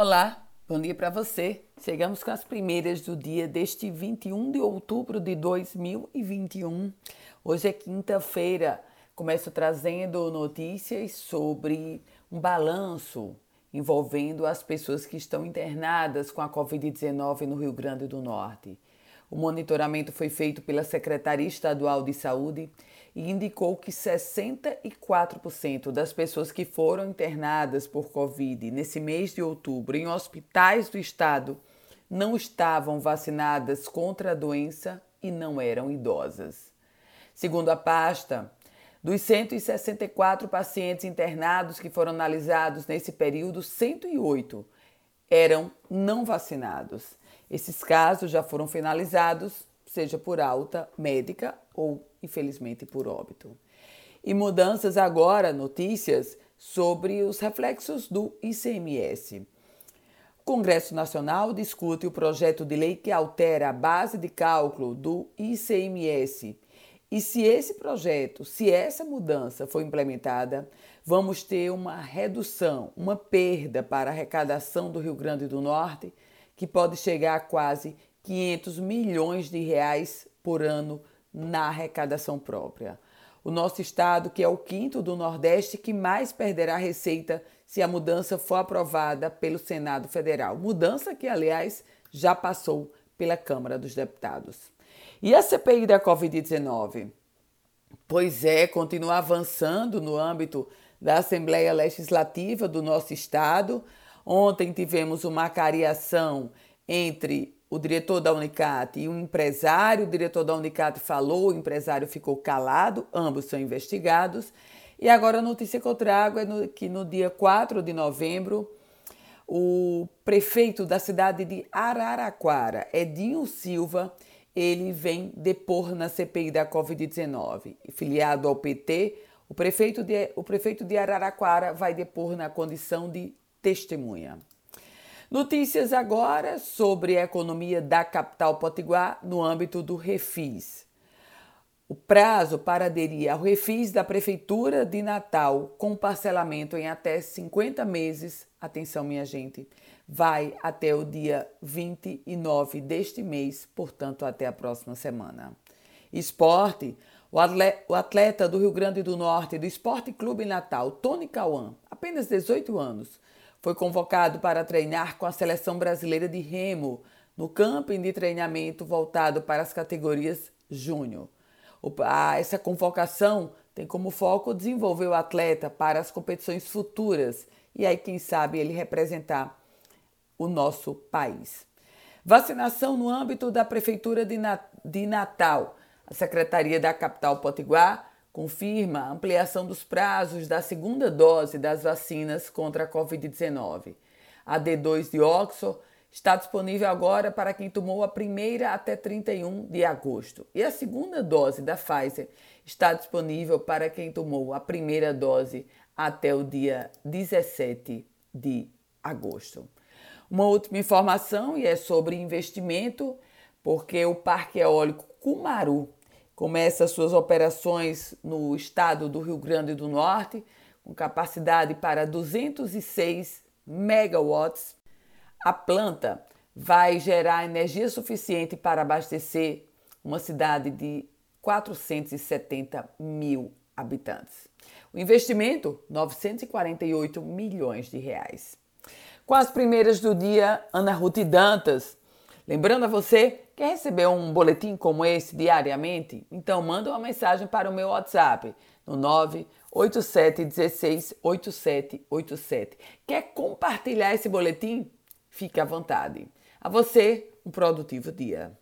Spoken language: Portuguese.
Olá, bom dia para você. Chegamos com as primeiras do dia deste 21 de outubro de 2021. Hoje é quinta-feira. Começo trazendo notícias sobre um balanço envolvendo as pessoas que estão internadas com a Covid-19 no Rio Grande do Norte. O monitoramento foi feito pela Secretaria Estadual de Saúde e indicou que 64% das pessoas que foram internadas por Covid nesse mês de outubro em hospitais do estado não estavam vacinadas contra a doença e não eram idosas. Segundo a pasta, dos 164 pacientes internados que foram analisados nesse período, 108 eram não vacinados. Esses casos já foram finalizados, seja por alta médica ou, infelizmente, por óbito. E mudanças agora, notícias sobre os reflexos do ICMS. O Congresso Nacional discute o projeto de lei que altera a base de cálculo do ICMS. E se essa mudança for implementada, vamos ter uma redução, uma perda para a arrecadação do Rio Grande do Norte, que pode chegar a quase 500 milhões de reais por ano na arrecadação própria. O nosso estado, que é o quinto do Nordeste, que mais perderá receita se a mudança for aprovada pelo Senado Federal. Mudança que, aliás, já passou pela Câmara dos Deputados. E a CPI da Covid-19? Pois é, continua avançando no âmbito da Assembleia Legislativa do nosso estado. Ontem tivemos uma acariação entre o diretor da Unicat e um empresário. O diretor da Unicat falou, o empresário ficou calado, ambos são investigados. E agora a notícia que eu trago é que no dia 4 de novembro, o prefeito da cidade de Araraquara, Edinho Silva, ele vem depor na CPI da Covid-19. Filiado ao PT, o prefeito de Araraquara vai depor na condição de testemunha. Notícias agora sobre a economia da capital potiguar no âmbito do Refis. O prazo para aderir ao Refis da Prefeitura de Natal com parcelamento em até 50 meses, atenção minha gente, vai até o dia 29 deste mês, portanto até a próxima semana. Esporte, o atleta do Rio Grande do Norte do Esporte Clube Natal, Tony Cauã, apenas 18 anos, foi convocado para treinar com a Seleção Brasileira de Remo no camping de treinamento voltado para as categorias júnior. Essa convocação tem como foco desenvolver o atleta para as competições futuras e aí, quem sabe, ele representar o nosso país. Vacinação no âmbito da Prefeitura de Natal. A Secretaria da Capital Potiguar confirma a ampliação dos prazos da segunda dose das vacinas contra a Covid-19. A D2 de Oxo está disponível agora para quem tomou a primeira até 31 de agosto. E a segunda dose da Pfizer está disponível para quem tomou a primeira dose até o dia 17 de agosto. Uma última informação e é sobre investimento, porque o Parque Eólico Cumaru começa suas operações no estado do Rio Grande do Norte, com capacidade para 206 megawatts. A planta vai gerar energia suficiente para abastecer uma cidade de 470 mil habitantes. O investimento, 948 milhões de reais. Com as primeiras do dia, Ana Ruth Dantas. Lembrando a você, quer receber um boletim como esse diariamente? Então manda uma mensagem para o meu WhatsApp no 987168787. Quer compartilhar esse boletim? Fique à vontade. A você, um produtivo dia.